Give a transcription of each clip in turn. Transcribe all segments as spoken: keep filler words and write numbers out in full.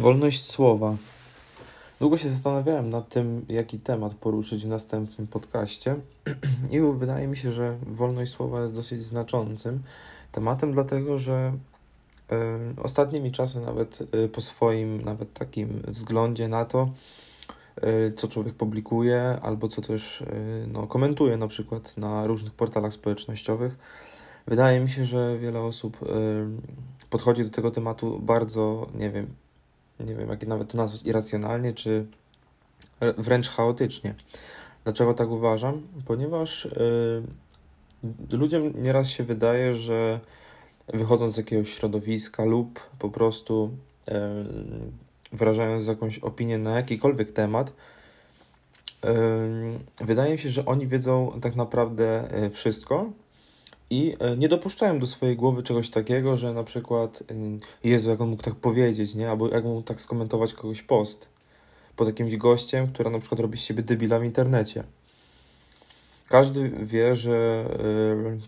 Wolność słowa. Długo się zastanawiałem nad tym, jaki temat poruszyć w następnym podcaście i wydaje mi się, że wolność słowa jest dosyć znaczącym tematem, dlatego że y, ostatnimi czasy nawet y, po swoim nawet takim względzie na to, y, co człowiek publikuje albo co też y, no, komentuje na przykład na różnych portalach społecznościowych, wydaje mi się, że wiele osób y, podchodzi do tego tematu bardzo, nie wiem, nie wiem, jak nawet to nazwać, irracjonalnie, czy wręcz chaotycznie. Dlaczego tak uważam? Ponieważ y, ludziom nieraz się wydaje, że wychodząc z jakiegoś środowiska lub po prostu y, wyrażając jakąś opinię na jakikolwiek temat, y, wydaje mi się, że oni wiedzą tak naprawdę wszystko, i nie dopuszczają do swojej głowy czegoś takiego, że na przykład Jezu, jak on mógł tak powiedzieć, nie? Albo jak mógł tak skomentować kogoś post pod jakimś gościem, która na przykład robi z siebie debila w internecie. Każdy wie, że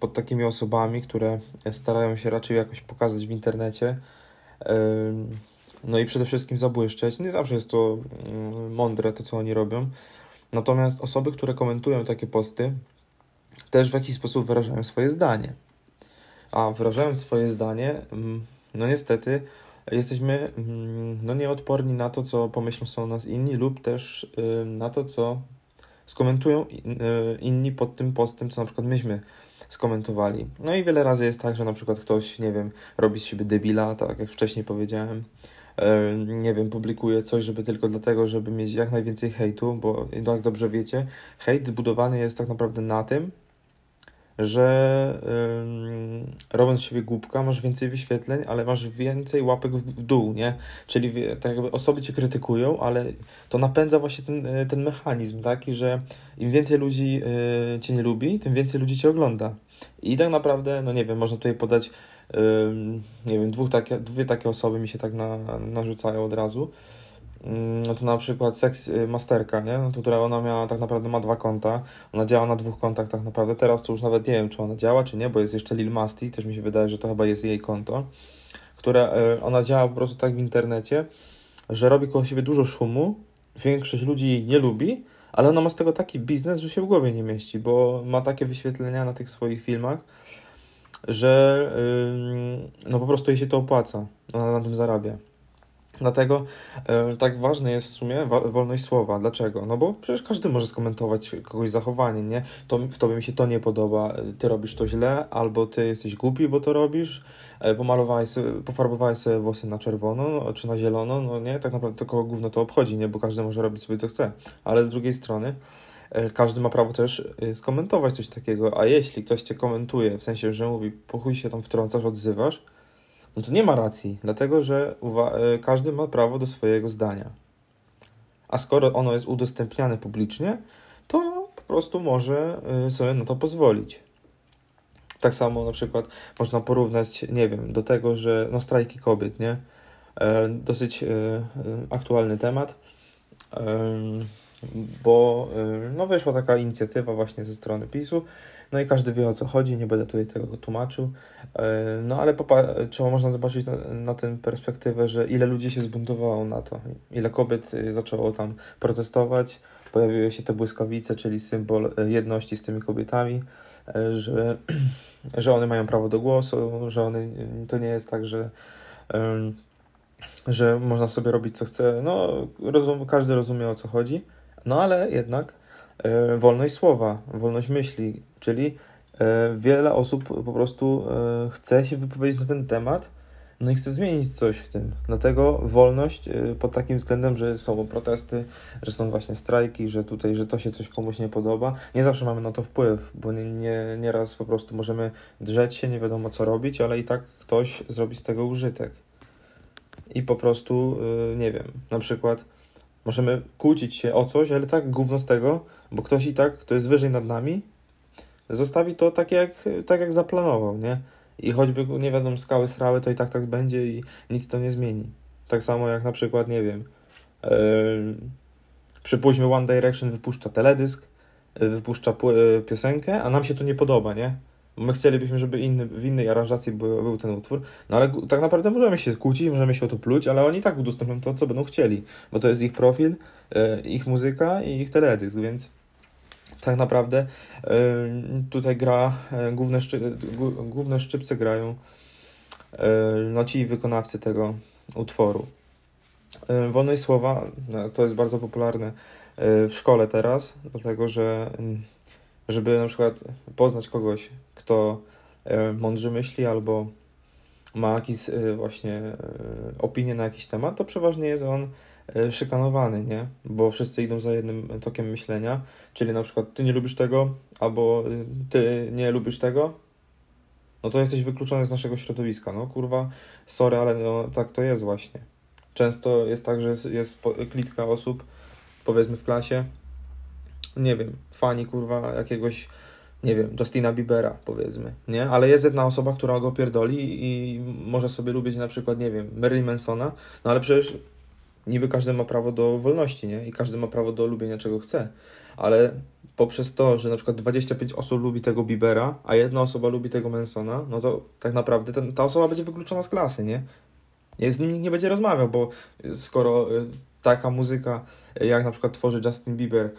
pod takimi osobami, które starają się raczej jakoś pokazać w internecie, no i przede wszystkim zabłyszczeć, nie zawsze jest to mądre to, co oni robią. Natomiast osoby, które komentują takie posty, też w jakiś sposób wyrażają swoje zdanie. A wyrażając swoje zdanie, no niestety jesteśmy no nieodporni na to, co pomyślą są o nas inni lub też na to, co skomentują inni pod tym postem, co na przykład myśmy skomentowali. No i wiele razy jest tak, że na przykład ktoś, nie wiem, robi z siebie debila, tak jak wcześniej powiedziałem, nie wiem, publikuje coś, żeby tylko dlatego, żeby mieć jak najwięcej hejtu, bo jak dobrze wiecie, hejt zbudowany jest tak naprawdę na tym, że ym, robiąc siebie głupka masz więcej wyświetleń, ale masz więcej łapek w, w dół, nie? Czyli tak jakby osoby cię krytykują, ale to napędza właśnie ten, ten mechanizm taki, że im więcej ludzi y, cię nie lubi, tym więcej ludzi cię ogląda. I tak naprawdę, no nie wiem, można tutaj podać y, nie wiem, dwóch takie, dwie takie osoby mi się tak na, narzucają od razu. No to na przykład Seks Masterka, nie? No to, która ona miała tak naprawdę ma dwa konta, ona działa na dwóch kontach tak naprawdę, teraz to już nawet nie wiem, czy ona działa, czy nie, bo jest jeszcze Lil Masti, też mi się wydaje, że to chyba jest jej konto, które ona działa po prostu tak w internecie, że robi koło siebie dużo szumu, większość ludzi jej nie lubi, ale ona ma z tego taki biznes, że się w głowie nie mieści, bo ma takie wyświetlenia na tych swoich filmach, że no po prostu jej się to opłaca, ona na tym zarabia. Dlatego e, tak ważne jest w sumie wa- wolność słowa. Dlaczego? No bo przecież każdy może skomentować kogoś zachowanie, nie? To, w tobie mi się to nie podoba, ty robisz to źle, albo ty jesteś głupi, bo to robisz, e, pomalowałeś sobie, pofarbowałeś sobie włosy na czerwono, no, czy na zielono, no nie? Tak naprawdę to kogo gówno to obchodzi, nie? Bo każdy może robić sobie co chce. Ale z drugiej strony e, każdy ma prawo też e, skomentować coś takiego, a jeśli ktoś cię komentuje, w sensie, że mówi po chuj się tam wtrącasz, odzywasz, no to nie ma racji, dlatego że uwa- każdy ma prawo do swojego zdania. A skoro ono jest udostępniane publicznie, to po prostu może sobie na to pozwolić. Tak samo na przykład można porównać, nie wiem, do tego, że no strajki kobiet, nie? E, dosyć e, aktualny temat, e, bo e, no wyszła taka inicjatywa właśnie ze strony PiS-u, no i każdy wie, o co chodzi, nie będę tutaj tego tłumaczył, no ale popa- trzeba można zobaczyć na, na tę perspektywę, że ile ludzi się zbuntowało na to, ile kobiet zaczęło tam protestować, pojawiły się te błyskawice, czyli symbol jedności z tymi kobietami, że, że one mają prawo do głosu, że one, to nie jest tak, że, że można sobie robić co chce, no rozum, każdy rozumie, o co chodzi, no ale jednak wolność słowa, wolność myśli, czyli wiele osób po prostu chce się wypowiedzieć na ten temat, no i chce zmienić coś w tym. Dlatego wolność pod takim względem, że są protesty, że są właśnie strajki, że tutaj, że to się coś komuś nie podoba. Nie zawsze mamy na to wpływ, bo nie, nie, nieraz po prostu możemy drzeć się, nie wiadomo co robić, ale i tak ktoś zrobi z tego użytek. I po prostu, nie wiem, na przykład możemy kłócić się o coś, ale tak gówno z tego, bo ktoś i tak, kto jest wyżej nad nami, zostawi to tak jak, tak jak zaplanował, nie? I choćby, nie wiadomo, skały srały, to i tak tak będzie i nic to nie zmieni. Tak samo jak na przykład, nie wiem, yy, przypuśćmy One Direction wypuszcza teledysk, yy, wypuszcza p- yy, piosenkę, a nam się to nie podoba, nie? My chcielibyśmy, żeby inny, w innej aranżacji był, był ten utwór, no ale tak naprawdę możemy się kłócić, możemy się o to pluć, ale oni i tak udostępnią to, co będą chcieli, bo to jest ich profil, ich muzyka i ich teledysk, więc tak naprawdę tutaj gra, główne, szczy, główne szczypce grają no ci wykonawcy tego utworu. Wolne słowa, to jest bardzo popularne w szkole teraz, dlatego że żeby na przykład poznać kogoś, kto mądrze myśli albo ma jakieś właśnie opinie na jakiś temat, to przeważnie jest on szykanowany, nie? Bo wszyscy idą za jednym tokiem myślenia, czyli na przykład ty nie lubisz tego, albo ty nie lubisz tego, no to jesteś wykluczony z naszego środowiska. No kurwa, sorry, ale no, tak to jest właśnie. Często jest tak, że jest klitka osób, powiedzmy w klasie, nie wiem, fani kurwa jakiegoś, nie wiem, Justina Biebera powiedzmy, nie? Ale jest jedna osoba, która go pierdoli i może sobie lubić na przykład, nie wiem, Marilyn Mansona, no ale przecież niby każdy ma prawo do wolności, nie? I każdy ma prawo do lubienia czego chce, ale poprzez to, że na przykład dwadzieścia pięć osób lubi tego Biebera, a jedna osoba lubi tego Mansona, no to tak naprawdę ten, ta osoba będzie wykluczona z klasy, nie? Z nim nikt nie będzie rozmawiał, bo skoro taka muzyka, jak na przykład tworzy Justin Bieber,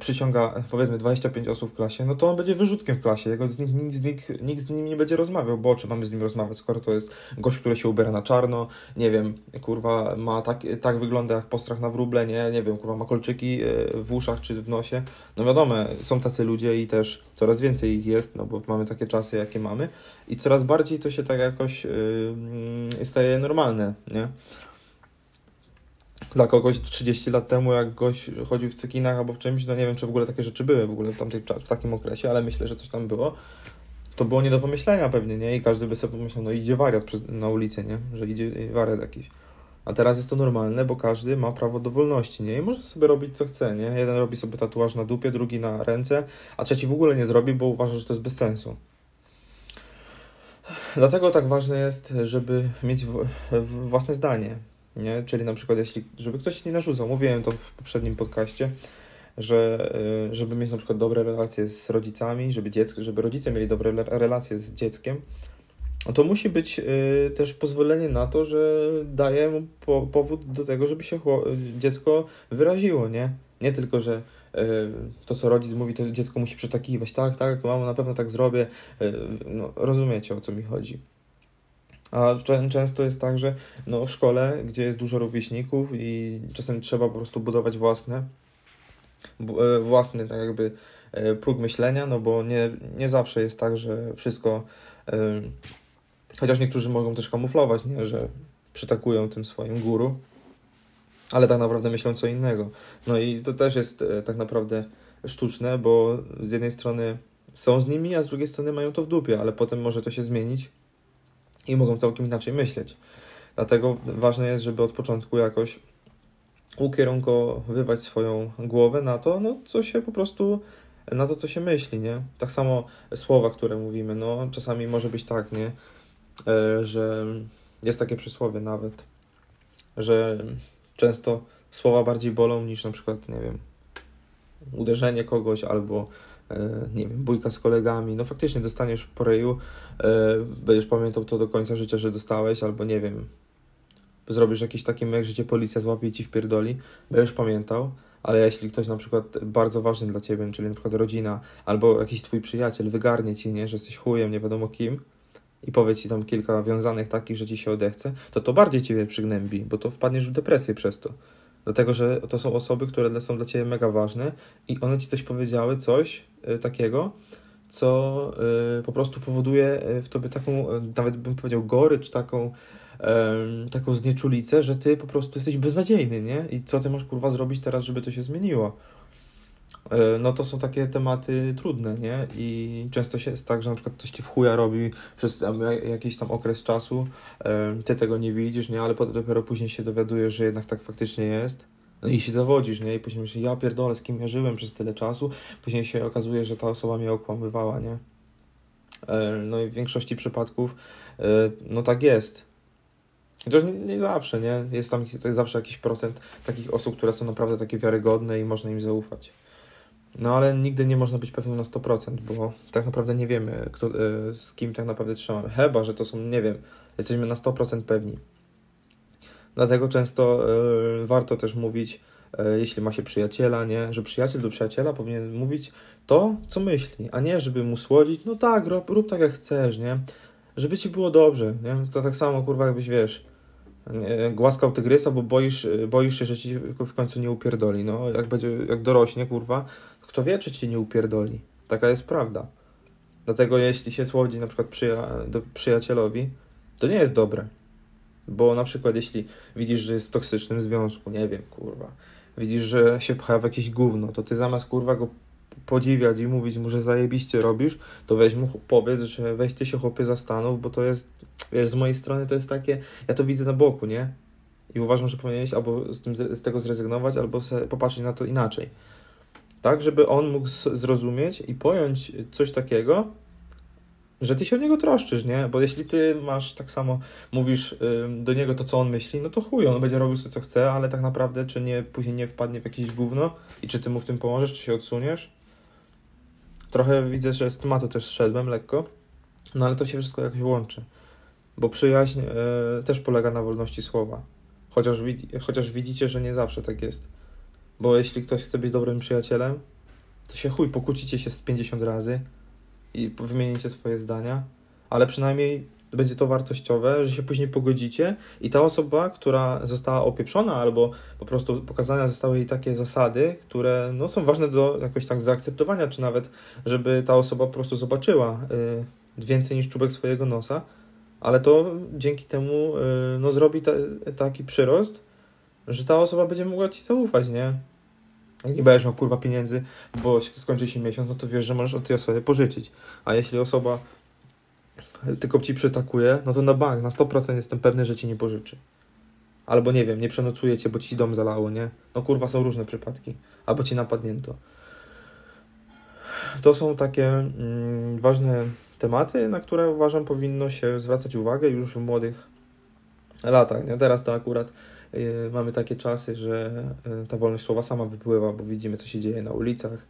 przyciąga powiedzmy dwadzieścia pięć osób w klasie, no to on będzie wyrzutkiem w klasie, jego z nim, z nim, nikt z nim nie będzie rozmawiał, bo o czym mamy z nim rozmawiać, skoro to jest gość, który się ubiera na czarno, nie wiem, kurwa, ma tak, tak wygląda jak postrach na wróble, nie, nie wiem, kurwa, ma kolczyki w uszach czy w nosie, no wiadomo, są tacy ludzie i też coraz więcej ich jest, no bo mamy takie czasy, jakie mamy i coraz bardziej to się tak jakoś yy, staje normalne, nie? Dla kogoś trzydzieści lat temu, jak gość chodził w cykinach albo w czymś, no nie wiem, czy w ogóle takie rzeczy były w ogóle w, tamtej, w takim okresie, ale myślę, że coś tam było. To było nie do pomyślenia pewnie, nie? I każdy by sobie pomyślał, no idzie wariat przez, na ulicę, nie? Że idzie wariat jakiś. A teraz jest to normalne, bo każdy ma prawo do wolności, nie? I może sobie robić co chce, nie? Jeden robi sobie tatuaż na dupie, drugi na ręce, a trzeci w ogóle nie zrobi, bo uważa, że to jest bez sensu. Dlatego tak ważne jest, żeby mieć w, w, własne zdanie. Nie? Czyli na przykład, jeśli, żeby ktoś nie narzucał, mówiłem to w poprzednim podcaście, że żeby mieć na przykład dobre relacje z rodzicami, żeby, dziecko, żeby rodzice mieli dobre relacje z dzieckiem, to musi być y, też pozwolenie na to, że daje mu po, powód do tego, żeby się dziecko wyraziło, nie? Nie tylko, że y, to, co rodzic mówi, to dziecko musi przytakiwać, tak, tak, mamo, na pewno tak zrobię, y, no, rozumiecie, o co mi chodzi. A często jest tak, że no w szkole, gdzie jest dużo rówieśników i czasem trzeba po prostu budować własne, własny tak jakby próg myślenia, no bo nie, nie zawsze jest tak, że wszystko, chociaż niektórzy mogą też kamuflować, nie, że przytakują tym swoim guru, ale tak naprawdę myślą co innego. No i to też jest tak naprawdę sztuczne, bo z jednej strony są z nimi, a z drugiej strony mają to w dupie, ale potem może to się zmienić. I mogą całkiem inaczej myśleć. Dlatego ważne jest, żeby od początku jakoś ukierunkowywać swoją głowę na to, no, co się po prostu, na to, co się myśli, nie? Tak samo słowa, które mówimy, no, czasami może być tak, nie? E, że jest takie przysłowie nawet, że często słowa bardziej bolą niż na przykład, nie wiem, uderzenie kogoś albo nie wiem, bójka z kolegami, no faktycznie dostaniesz po ryju, yy, będziesz pamiętał to do końca życia, że dostałeś, albo nie wiem, zrobisz jakiś taki myk, że cię policja złapie i ci wpierdoli, będziesz pamiętał, ale jeśli ktoś na przykład bardzo ważny dla ciebie, czyli na przykład rodzina, albo jakiś twój przyjaciel wygarnie ci, nie, że jesteś chujem, nie wiadomo kim, i powie ci tam kilka wiązanych takich, że ci się odechce, to to bardziej ciebie przygnębi, bo to wpadniesz w depresję przez to. Dlatego, że to są osoby, które są dla ciebie mega ważne i one ci coś powiedziały, coś takiego, co po prostu powoduje w tobie taką, nawet bym powiedział, gorycz, taką, taką znieczulicę, że ty po prostu jesteś beznadziejny, nie? I co ty masz, kurwa, zrobić teraz, żeby to się zmieniło? No to są takie tematy trudne, nie? I często się jest tak, że na przykład ktoś ci w chuja robi przez jakiś tam okres czasu, ty tego nie widzisz, nie? Ale dopiero później się dowiadujesz, że jednak tak faktycznie jest. No i się zawodzisz, nie? I później myślisz, ja pierdolę, z kim ja żyłem przez tyle czasu. Później się okazuje, że ta osoba mnie okłamywała, nie? No i w większości przypadków no tak jest. Chociaż nie, nie zawsze, nie? Jest tam jest zawsze jakiś procent takich osób, które są naprawdę takie wiarygodne i można im zaufać. No ale nigdy nie można być pewnym na sto procent, bo tak naprawdę nie wiemy, kto, z kim tak naprawdę trzymamy. Chyba że to są, nie wiem, jesteśmy na sto procent pewni. Dlatego często y, warto też mówić, y, jeśli ma się przyjaciela, nie, że przyjaciel do przyjaciela powinien mówić to, co myśli, a nie żeby mu słodzić, no tak, rób, rób tak jak chcesz, nie, żeby ci było dobrze, nie, to tak samo, kurwa, jakbyś, wiesz, nie, głaskał tygrysa, bo boisz, boisz się, że ci w końcu nie upierdoli, no, jak będzie, jak dorośnie, kurwa, kto wie, czy ci nie upierdoli, taka jest prawda. Dlatego jeśli się słodzi na przykład przyja- do przyjacielowi, to nie jest dobre. Bo na przykład jeśli widzisz, że jest w toksycznym związku, nie wiem, kurwa, widzisz, że się pcha w jakieś gówno, to ty zamiast, kurwa, go podziwiać i mówić mu, że zajebiście robisz, to weź mu, powiedz, że weź ty się, chłopie, zastanów, bo to jest, wiesz, z mojej strony to jest takie, ja to widzę na boku, nie? I uważam, że powinieneś albo z, tym, z tego zrezygnować, albo popatrzeć na to inaczej. Tak, żeby on mógł zrozumieć i pojąć coś takiego, że ty się o niego troszczysz, nie? Bo jeśli ty masz tak samo, mówisz y, do niego to, co on myśli, no to chuj, on będzie robił sobie, co chce, ale tak naprawdę, czy nie, później nie wpadnie w jakieś gówno i czy ty mu w tym pomożesz, czy się odsuniesz? Trochę widzę, że z tematu też szedłem lekko, no ale to się wszystko jakoś łączy, bo przyjaźń y, też polega na wolności słowa, chociaż, wid- chociaż widzicie, że nie zawsze tak jest, bo jeśli ktoś chce być dobrym przyjacielem, to się chuj, pokłócicie się z pięćdziesiąt razy, i wymienicie swoje zdania, ale przynajmniej będzie to wartościowe, że się później pogodzicie i ta osoba, która została opieprzona albo po prostu pokazane zostały jej takie zasady, które no, są ważne do jakoś tak zaakceptowania, czy nawet żeby ta osoba po prostu zobaczyła y, więcej niż czubek swojego nosa, ale to dzięki temu y, no, zrobi ta, taki przyrost, że ta osoba będzie mogła ci zaufać, nie? Jak nie będziesz miał, kurwa, pieniędzy, bo skończy się miesiąc, no to wiesz, że możesz od tej osoby pożyczyć. A jeśli osoba tylko ci przytakuje, no to na bank, na sto procent jestem pewny, że ci nie pożyczy. Albo nie wiem, nie przenocuje cię, bo ci dom zalało, nie? No kurwa, są różne przypadki. Albo ci napadnięto. To są takie mm, ważne tematy, na które uważam powinno się zwracać uwagę już w młodych latach, nie? Teraz to akurat mamy takie czasy, że ta wolność słowa sama wypływa, bo widzimy, co się dzieje na ulicach.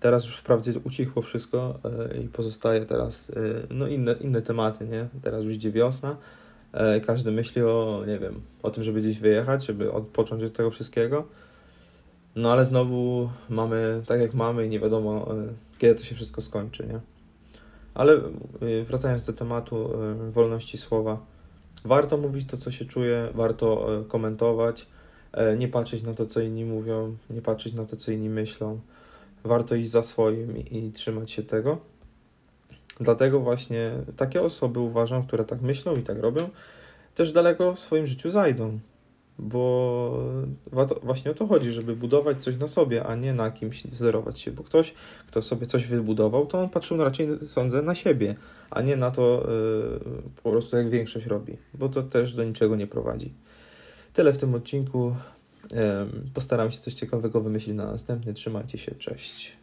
Teraz już wprawdzie ucichło wszystko i pozostaje teraz no inne, inne tematy, nie? Teraz już idzie wiosna. Każdy myśli o, nie wiem, o tym, żeby gdzieś wyjechać, żeby odpocząć od tego wszystkiego. No ale znowu mamy tak, jak mamy i nie wiadomo, kiedy to się wszystko skończy, nie? Ale wracając do tematu wolności słowa, warto mówić to, co się czuje, warto komentować, nie patrzeć na to, co inni mówią, nie patrzeć na to, co inni myślą. Warto iść za swoim i trzymać się tego. Dlatego właśnie takie osoby, uważam, które tak myślą i tak robią, też daleko w swoim życiu zajdą. Bo właśnie o to chodzi, żeby budować coś na sobie, a nie na kimś wzorować się. Bo ktoś, kto sobie coś wybudował, to on patrzył raczej, sądzę, na siebie, a nie na to yy, po prostu jak większość robi, bo to też do niczego nie prowadzi. Tyle w tym odcinku. Yy, postaram się coś ciekawego wymyślić na następny. Trzymajcie się, cześć.